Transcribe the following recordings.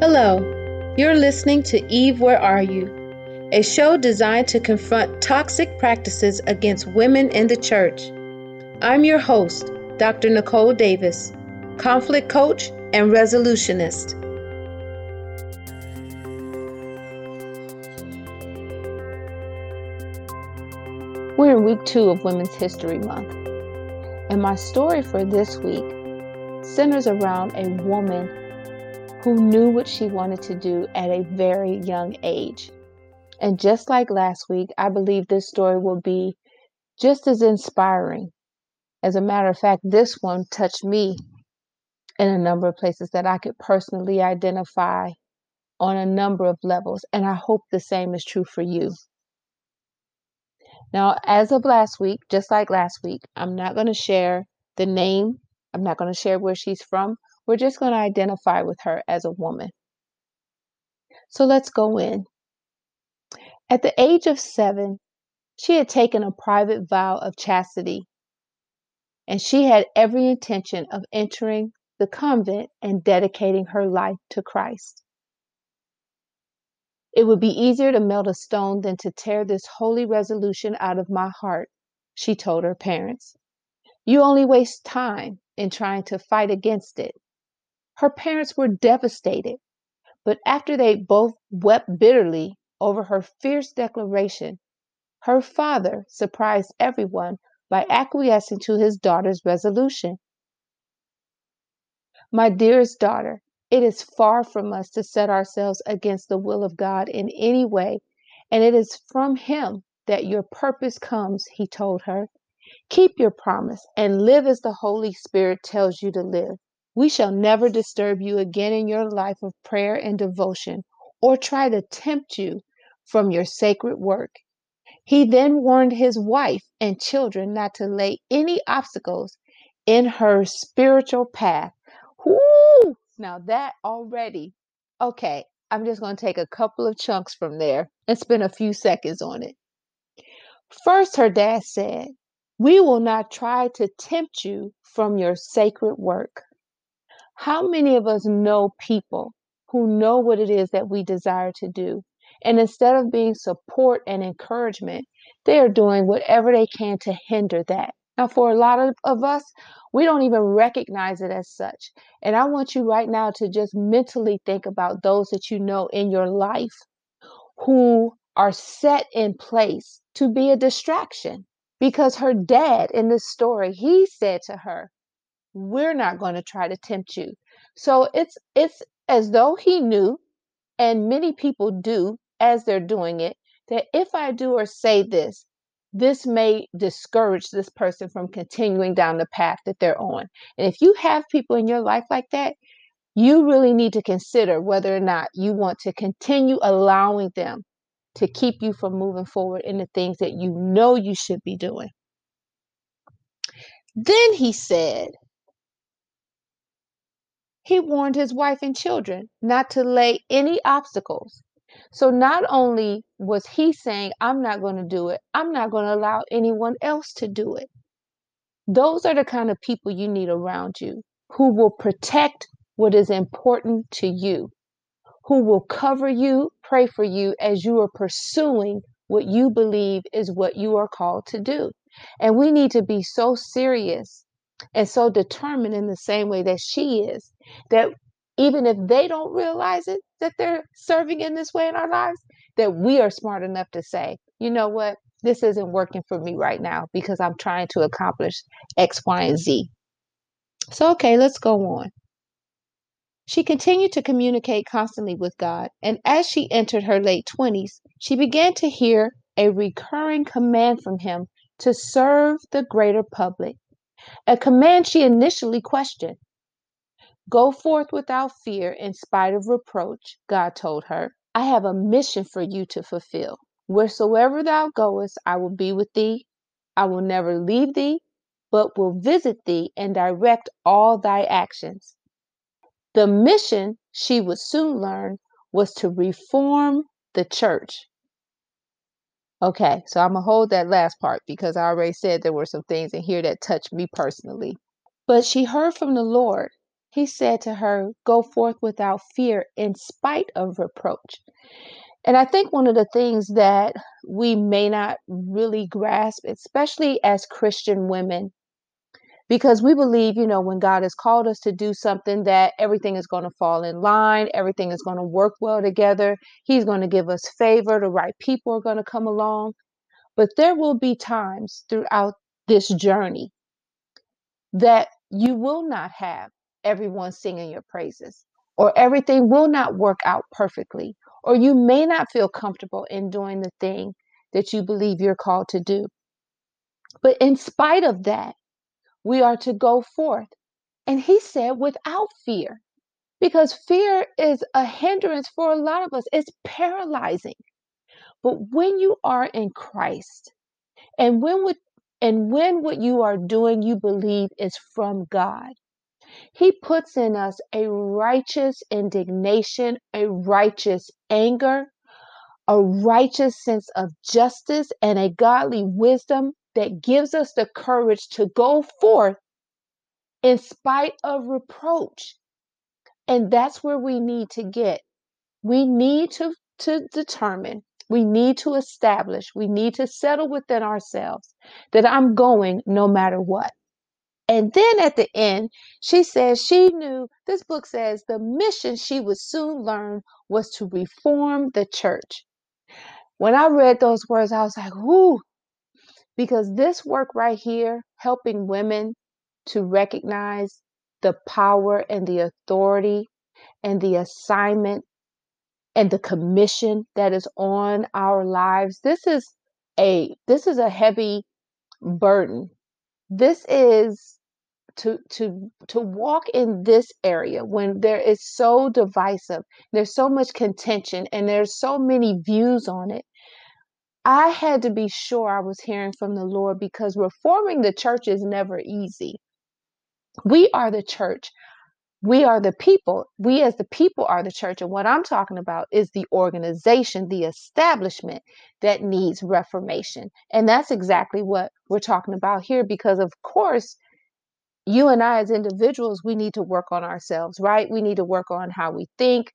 Hello, you're listening to Eve, Where Are You? A show designed to confront toxic practices against women in the church. I'm your host, Dr. Nicole Davis, conflict coach and resolutionist. We're in week 2 of Women's History Month, and my story for this week centers around a woman who knew what she wanted to do at a very young age. And just like last week, I believe this story will be just as inspiring. As a matter of fact, this one touched me in a number of places that I could personally identify on a number of levels, and I hope the same is true for you. Now, as of last week, just like last week, I'm not going to share the name. I'm not going to share where she's from. We're just going to identify with her as a woman. So let's go in. At the age of 7, she had taken a private vow of chastity, and she had every intention of entering the convent and dedicating her life to Christ. It would be easier to melt a stone than to tear this holy resolution out of my heart, she told her parents. You only waste time in trying to fight against it. Her parents were devastated, but after they both wept bitterly over her fierce declaration, her father surprised everyone by acquiescing to his daughter's resolution. My dearest daughter, it is far from us to set ourselves against the will of God in any way, and it is from Him that your purpose comes, he told her. Keep your promise and live as the Holy Spirit tells you to live. We shall never disturb you again in your life of prayer and devotion, or try to tempt you from your sacred work. He then warned his wife and children not to lay any obstacles in her spiritual path. Woo! Now that already, okay, I'm just going to take a couple of chunks from there and spend a few seconds on it. First, her dad said, we will not try to tempt you from your sacred work. How many of us know people who know what it is that we desire to do, and instead of being support and encouragement, they are doing whatever they can to hinder that? Now, for a lot of us, we don't even recognize it as such. And I want you right now to just mentally think about those that you know in your life who are set in place to be a distraction. Because her dad in this story, he said to her, we're not going to try to tempt you. So it's as though he knew, and many people do as they're doing it, that if I do or say this, this may discourage this person from continuing down the path that they're on. And if you have people in your life like that, you really need to consider whether or not you want to continue allowing them to keep you from moving forward in the things that you know you should be doing. Then he said, he warned his wife and children not to lay any obstacles. So not only was he saying, I'm not going to do it, I'm not going to allow anyone else to do it. Those are the kind of people you need around you, who will protect what is important to you, who will cover you, pray for you as you are pursuing what you believe is what you are called to do. And we need to be so serious and so determined in the same way that she is, that even if they don't realize it, that they're serving in this way in our lives, that we are smart enough to say, you know what, this isn't working for me right now because I'm trying to accomplish X, Y, and Z. So, okay, let's go on. She continued to communicate constantly with God, and as she entered her late 20s, she began to hear a recurring command from Him to serve the greater public, a command she initially questioned. Go forth without fear in spite of reproach, God told her. I have a mission for you to fulfill. Wheresoever thou goest, I will be with thee. I will never leave thee, but will visit thee and direct all thy actions. The mission, she would soon learn, was to reform the church. Okay, so I'm going to hold that last part because I already said there were some things in here that touched me personally. But she heard from the Lord, He said to her, "Go forth without fear in spite of reproach." And I think one of the things that we may not really grasp, especially as Christian women, because we believe, when God has called us to do something, that everything is going to fall in line, everything is going to work well together, He's going to give us favor, the right people are going to come along. But there will be times throughout this journey that you will not have everyone singing your praises, or everything will not work out perfectly, or you may not feel comfortable in doing the thing that you believe you're called to do. But in spite of that, we are to go forth. And He said, without fear, because fear is a hindrance for a lot of us. It's paralyzing. But when you are in Christ, and when what you are doing, you believe is from God, He puts in us a righteous indignation, a righteous anger, a righteous sense of justice, and a godly wisdom that gives us the courage to go forth in spite of reproach. And that's where we need to get. We need to determine, we need to establish, we need to settle within ourselves that I'm going no matter what. And then at the end, she says she knew, this book says, the mission she would soon learn was to reform the church. When I read those words, I was like, whoo, because this work right here, helping women to recognize the power and the authority and the assignment and the commission that is on our lives, this is a heavy burden. This is to walk in this area when there is so divisive, there's so much contention, and there's so many views on it. I had to be sure I was hearing from the Lord, because reforming the church is never easy. We are the church. We are the people. We as the people are the church. And what I'm talking about is the organization, the establishment that needs reformation. And that's exactly what we're talking about here, because, of course, you and I as individuals, we need to work on ourselves, right? We need to work on how we think,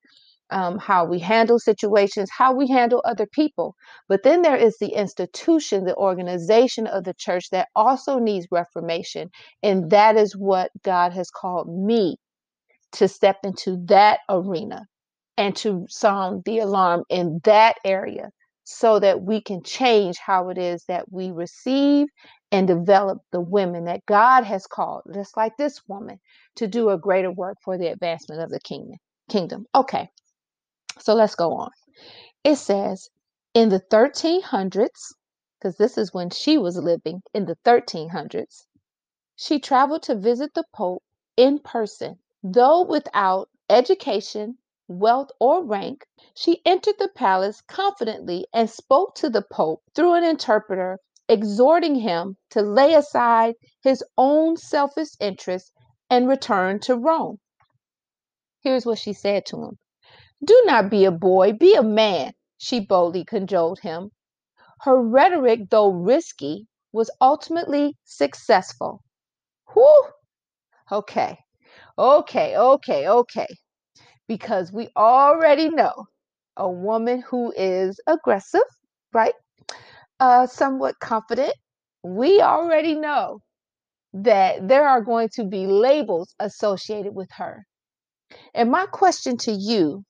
how we handle situations, how we handle other people. But then there is the institution, the organization of the church that also needs reformation. And that is what God has called me to step into, that arena, and to sound the alarm in that area, so that we can change how it is that we receive and develop the women that God has called, just like this woman, to do a greater work for the advancement of the kingdom. Okay. So let's go on. It says in the 1300s, because this is when she was living, in the 1300s, she traveled to visit the Pope in person. Though without education, wealth, or rank, she entered the palace confidently and spoke to the Pope through an interpreter, exhorting him to lay aside his own selfish interests and return to Rome. Here's what she said to him. "Do not be a boy, be a man," she boldly cajoled him. Her rhetoric, though risky, was ultimately successful. Whew! Okay. Because we already know a woman who is aggressive, right? Somewhat confident. We already know that there are going to be labels associated with her. And my question to you,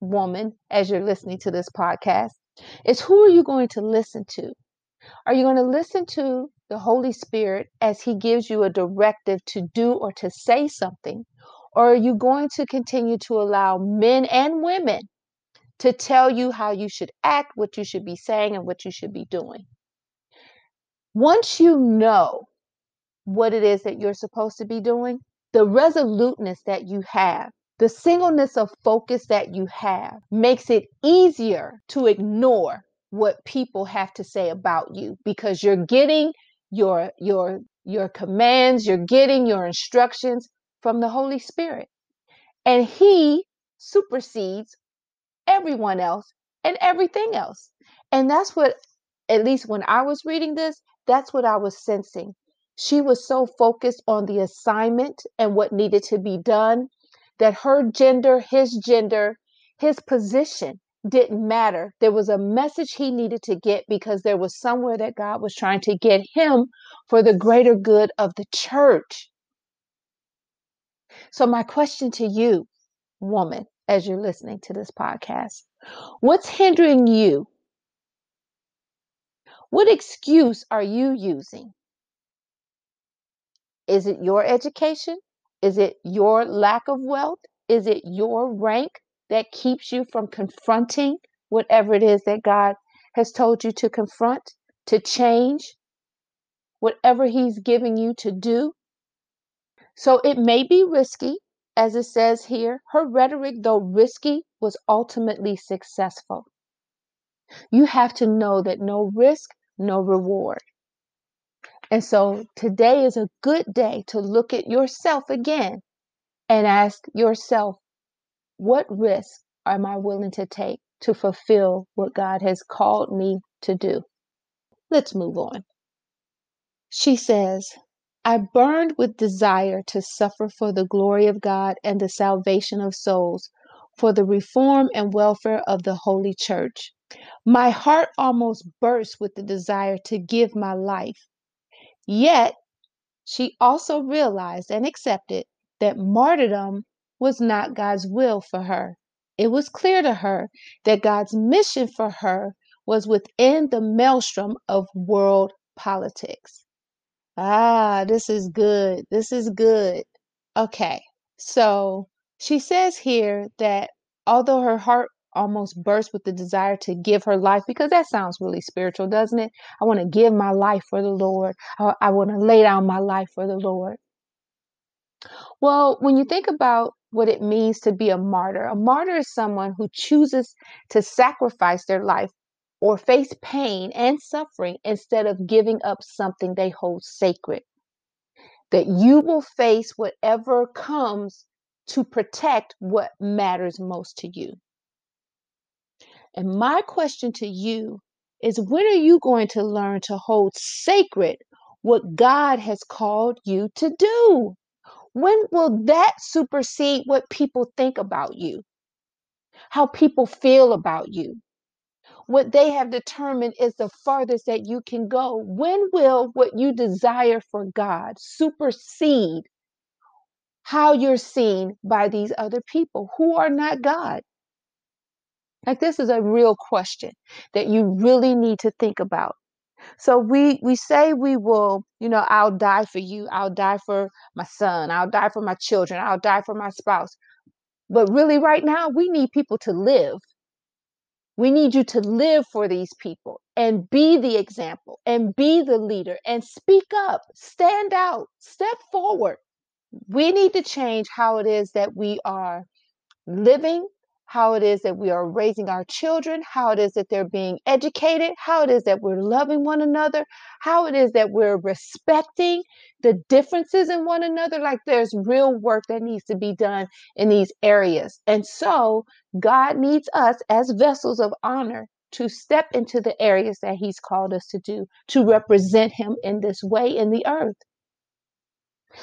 woman, as you're listening to this podcast, is who are you going to listen to? Are you going to listen to the Holy Spirit as He gives you a directive to do or to say something? Or are you going to continue to allow men and women to tell you how you should act, what you should be saying, and what you should be doing? Once you know what it is that you're supposed to be doing, the resoluteness that you have, the singleness of focus that you have, makes it easier to ignore what people have to say about you, because you're getting your commands, you're getting your instructions from the Holy Spirit. And He supersedes everyone else and everything else. And that's what, at least when I was reading this, that's what I was sensing. She was so focused on the assignment and what needed to be done that her gender, his position didn't matter. There was a message he needed to get because there was somewhere that God was trying to get him for the greater good of the church. So my question to you, woman, as you're listening to this podcast, what's hindering you? What excuse are you using? Is it your education? Is it your lack of wealth? Is it your rank that keeps you from confronting whatever it is that God has told you to confront, to change, whatever He's giving you to do? So it may be risky, as it says here. Her rhetoric, though risky, was ultimately successful. You have to know that no risk, no reward. And so today is a good day to look at yourself again and ask yourself, what risk am I willing to take to fulfill what God has called me to do? Let's move on. She says, I burned with desire to suffer for the glory of God and the salvation of souls, for the reform and welfare of the Holy Church. My heart almost burst with the desire to give my life. Yet, she also realized and accepted that martyrdom was not God's will for her. It was clear to her that God's mission for her was within the maelstrom of world politics. Ah, this is good. This is good. Okay, so she says here that although her heart almost burst with the desire to give her life, because that sounds really spiritual, doesn't it? I want to give my life for the Lord. I want to lay down my life for the Lord. Well, when you think about what it means to be a martyr is someone who chooses to sacrifice their life or face pain and suffering instead of giving up something they hold sacred. That you will face whatever comes to protect what matters most to you. And my question to you is, when are you going to learn to hold sacred what God has called you to do? When will that supersede what people think about you? How people feel about you? What they have determined is the farthest that you can go. When will what you desire for God supersede how you're seen by these other people who are not God? Like, this is a real question that you really need to think about. So we say we will, I'll die for you. I'll die for my son. I'll die for my children. I'll die for my spouse. But really right now, we need people to live. We need you to live for these people and be the example and be the leader and speak up, stand out, step forward. We need to change how it is that we are living, how it is that we are raising our children, how it is that they're being educated, how it is that we're loving one another, how it is that we're respecting the differences in one another. Like, there's real work that needs to be done in these areas. And so God needs us as vessels of honor to step into the areas that He's called us to do, to represent Him in this way in the earth.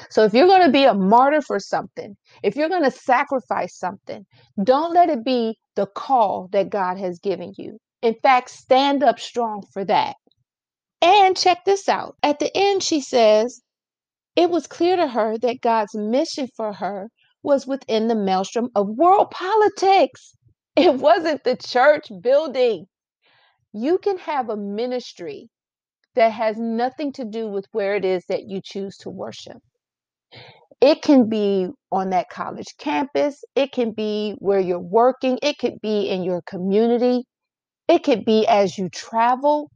So if you're going to be a martyr for something, if you're going to sacrifice something, don't let it be the call that God has given you. In fact, stand up strong for that. And check this out. At the end, she says, it was clear to her that God's mission for her was within the maelstrom of world politics. It wasn't the church building. You can have a ministry that has nothing to do with where it is that you choose to worship. It can be on that college campus. It can be where you're working. It could be in your community. It could be as you travel.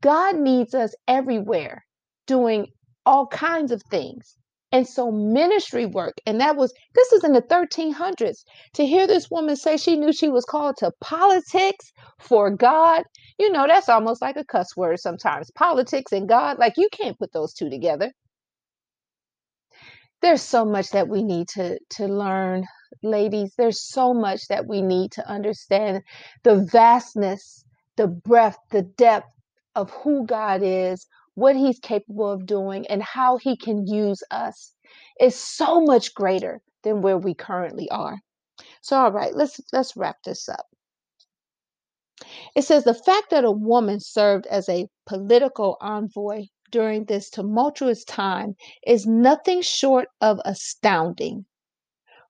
God needs us everywhere doing all kinds of things. And so ministry work, and this is in the 1300s. To hear this woman say she knew she was called to politics for God, that's almost like a cuss word sometimes. Politics and God, like, you can't put those two together. There's so much that we need to learn, ladies. There's so much that we need to understand the vastness, the breadth, the depth of who God is, what he's capable of doing, and how he can use us is so much greater than where we currently are. So, all right, let's wrap this up. It says, the fact that a woman served as a political envoy during this tumultuous time is nothing short of astounding.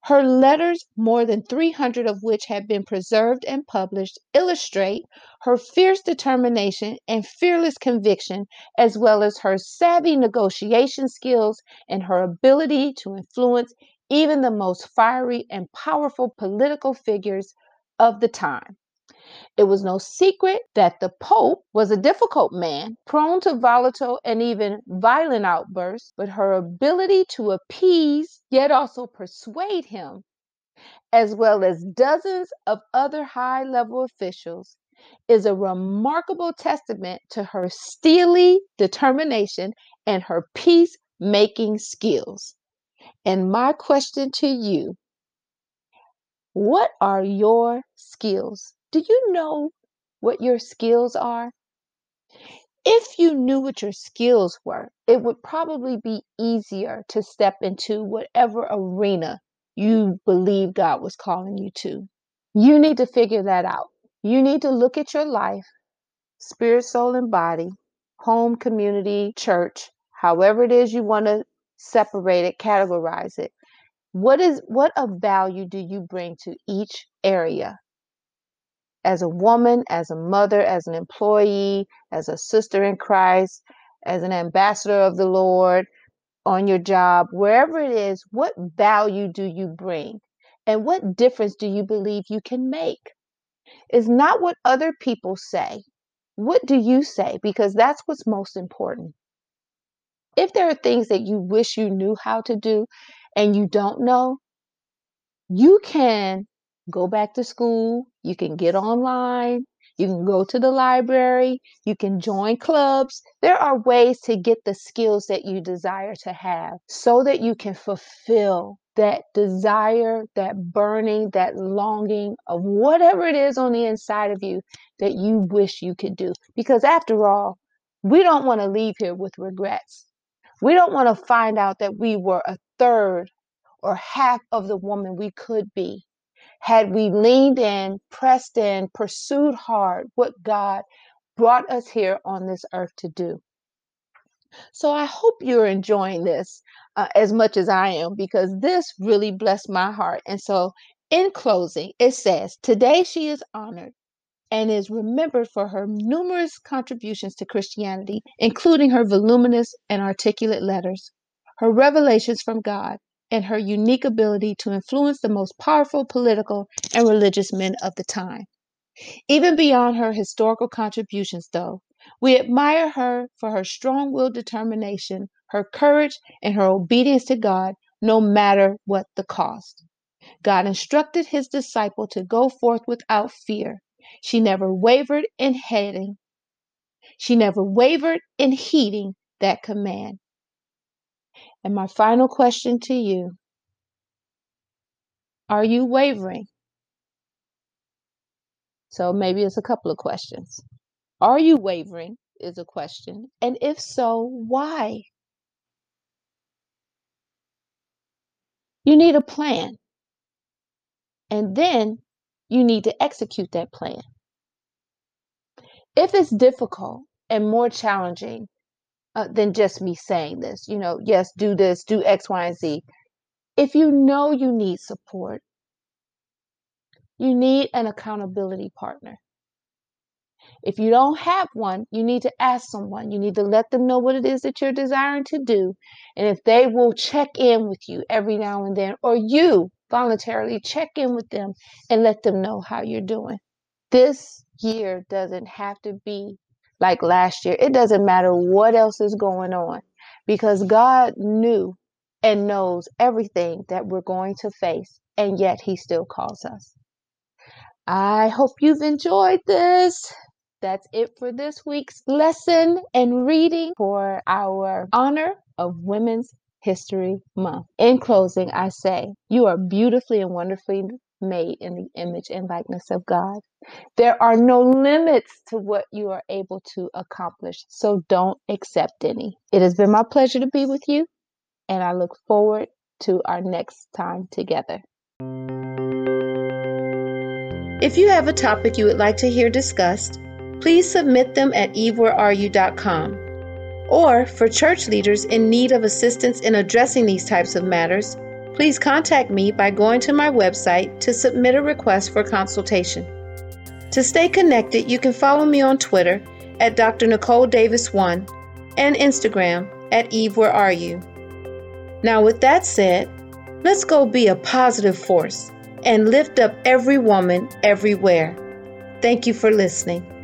Her letters, more than 300 of which have been preserved and published, illustrate her fierce determination and fearless conviction, as well as her savvy negotiation skills and her ability to influence even the most fiery and powerful political figures of the time. It was no secret that the Pope was a difficult man, prone to volatile and even violent outbursts, but her ability to appease, yet also persuade him, as well as dozens of other high-level officials, is a remarkable testament to her steely determination and her peacemaking skills. And my question to you, what are your skills? Do you know what your skills are? If you knew what your skills were, it would probably be easier to step into whatever arena you believe God was calling you to. You need to figure that out. You need to look at your life, spirit, soul, and body, home, community, church, however it is you want to separate it, categorize it. What of value do you bring to each area? As a woman, as a mother, as an employee, as a sister in Christ, as an ambassador of the Lord, on your job, wherever it is, what value do you bring? And what difference do you believe you can make? It's not what other people say. What do you say? Because that's what's most important. If there are things that you wish you knew how to do and you don't know, you can go back to school, you can get online, you can go to the library, you can join clubs. There are ways to get the skills that you desire to have so that you can fulfill that desire, that burning, that longing of whatever it is on the inside of you that you wish you could do. Because after all, we don't want to leave here with regrets. We don't want to find out that we were a third or half of the woman we could be had we leaned in, pressed in, pursued hard what God brought us here on this earth to do. So I hope you're enjoying this as much as I am, because this really blessed my heart. And so in closing, it says, today she is honored and is remembered for her numerous contributions to Christianity, including her voluminous and articulate letters, her revelations from God, and her unique ability to influence the most powerful political and religious men of the time. Even beyond her historical contributions, though, we admire her for her strong-willed determination, her courage, and her obedience to God, no matter what the cost. God instructed his disciple to go forth without fear. She never wavered in heading. She never wavered in heeding that command. And my final question to you, are you wavering? So maybe it's a couple of questions. Are you wavering is a question. And if so, why? You need a plan. And then you need to execute that plan. If it's difficult and more challenging, than just me saying this, yes, do this, do X, Y, and Z. If you know you need support, you need an accountability partner. If you don't have one, you need to ask someone. You need to let them know what it is that you're desiring to do. And if they will check in with you every now and then, or you voluntarily check in with them and let them know how you're doing. This year doesn't have to be like last year. It doesn't matter what else is going on, because God knew and knows everything that we're going to face, and yet he still calls us. I hope you've enjoyed this. That's it for this week's lesson and reading for our honor of Women's History Month. In closing, I say, you are beautifully and wonderfully made in the image and likeness of God. There are no limits to what you are able to accomplish, so don't accept any. It has been my pleasure to be with you, and I look forward to our next time together. If you have a topic you would like to hear discussed, please submit them at evewhereareyou.com. Or for church leaders in need of assistance in addressing these types of matters, please contact me by going to my website to submit a request for consultation. To stay connected, you can follow me on Twitter at Dr. Nicole Davis 1 and Instagram at Eve Where Are You. Now, with that said, let's go be a positive force and lift up every woman everywhere. Thank you for listening.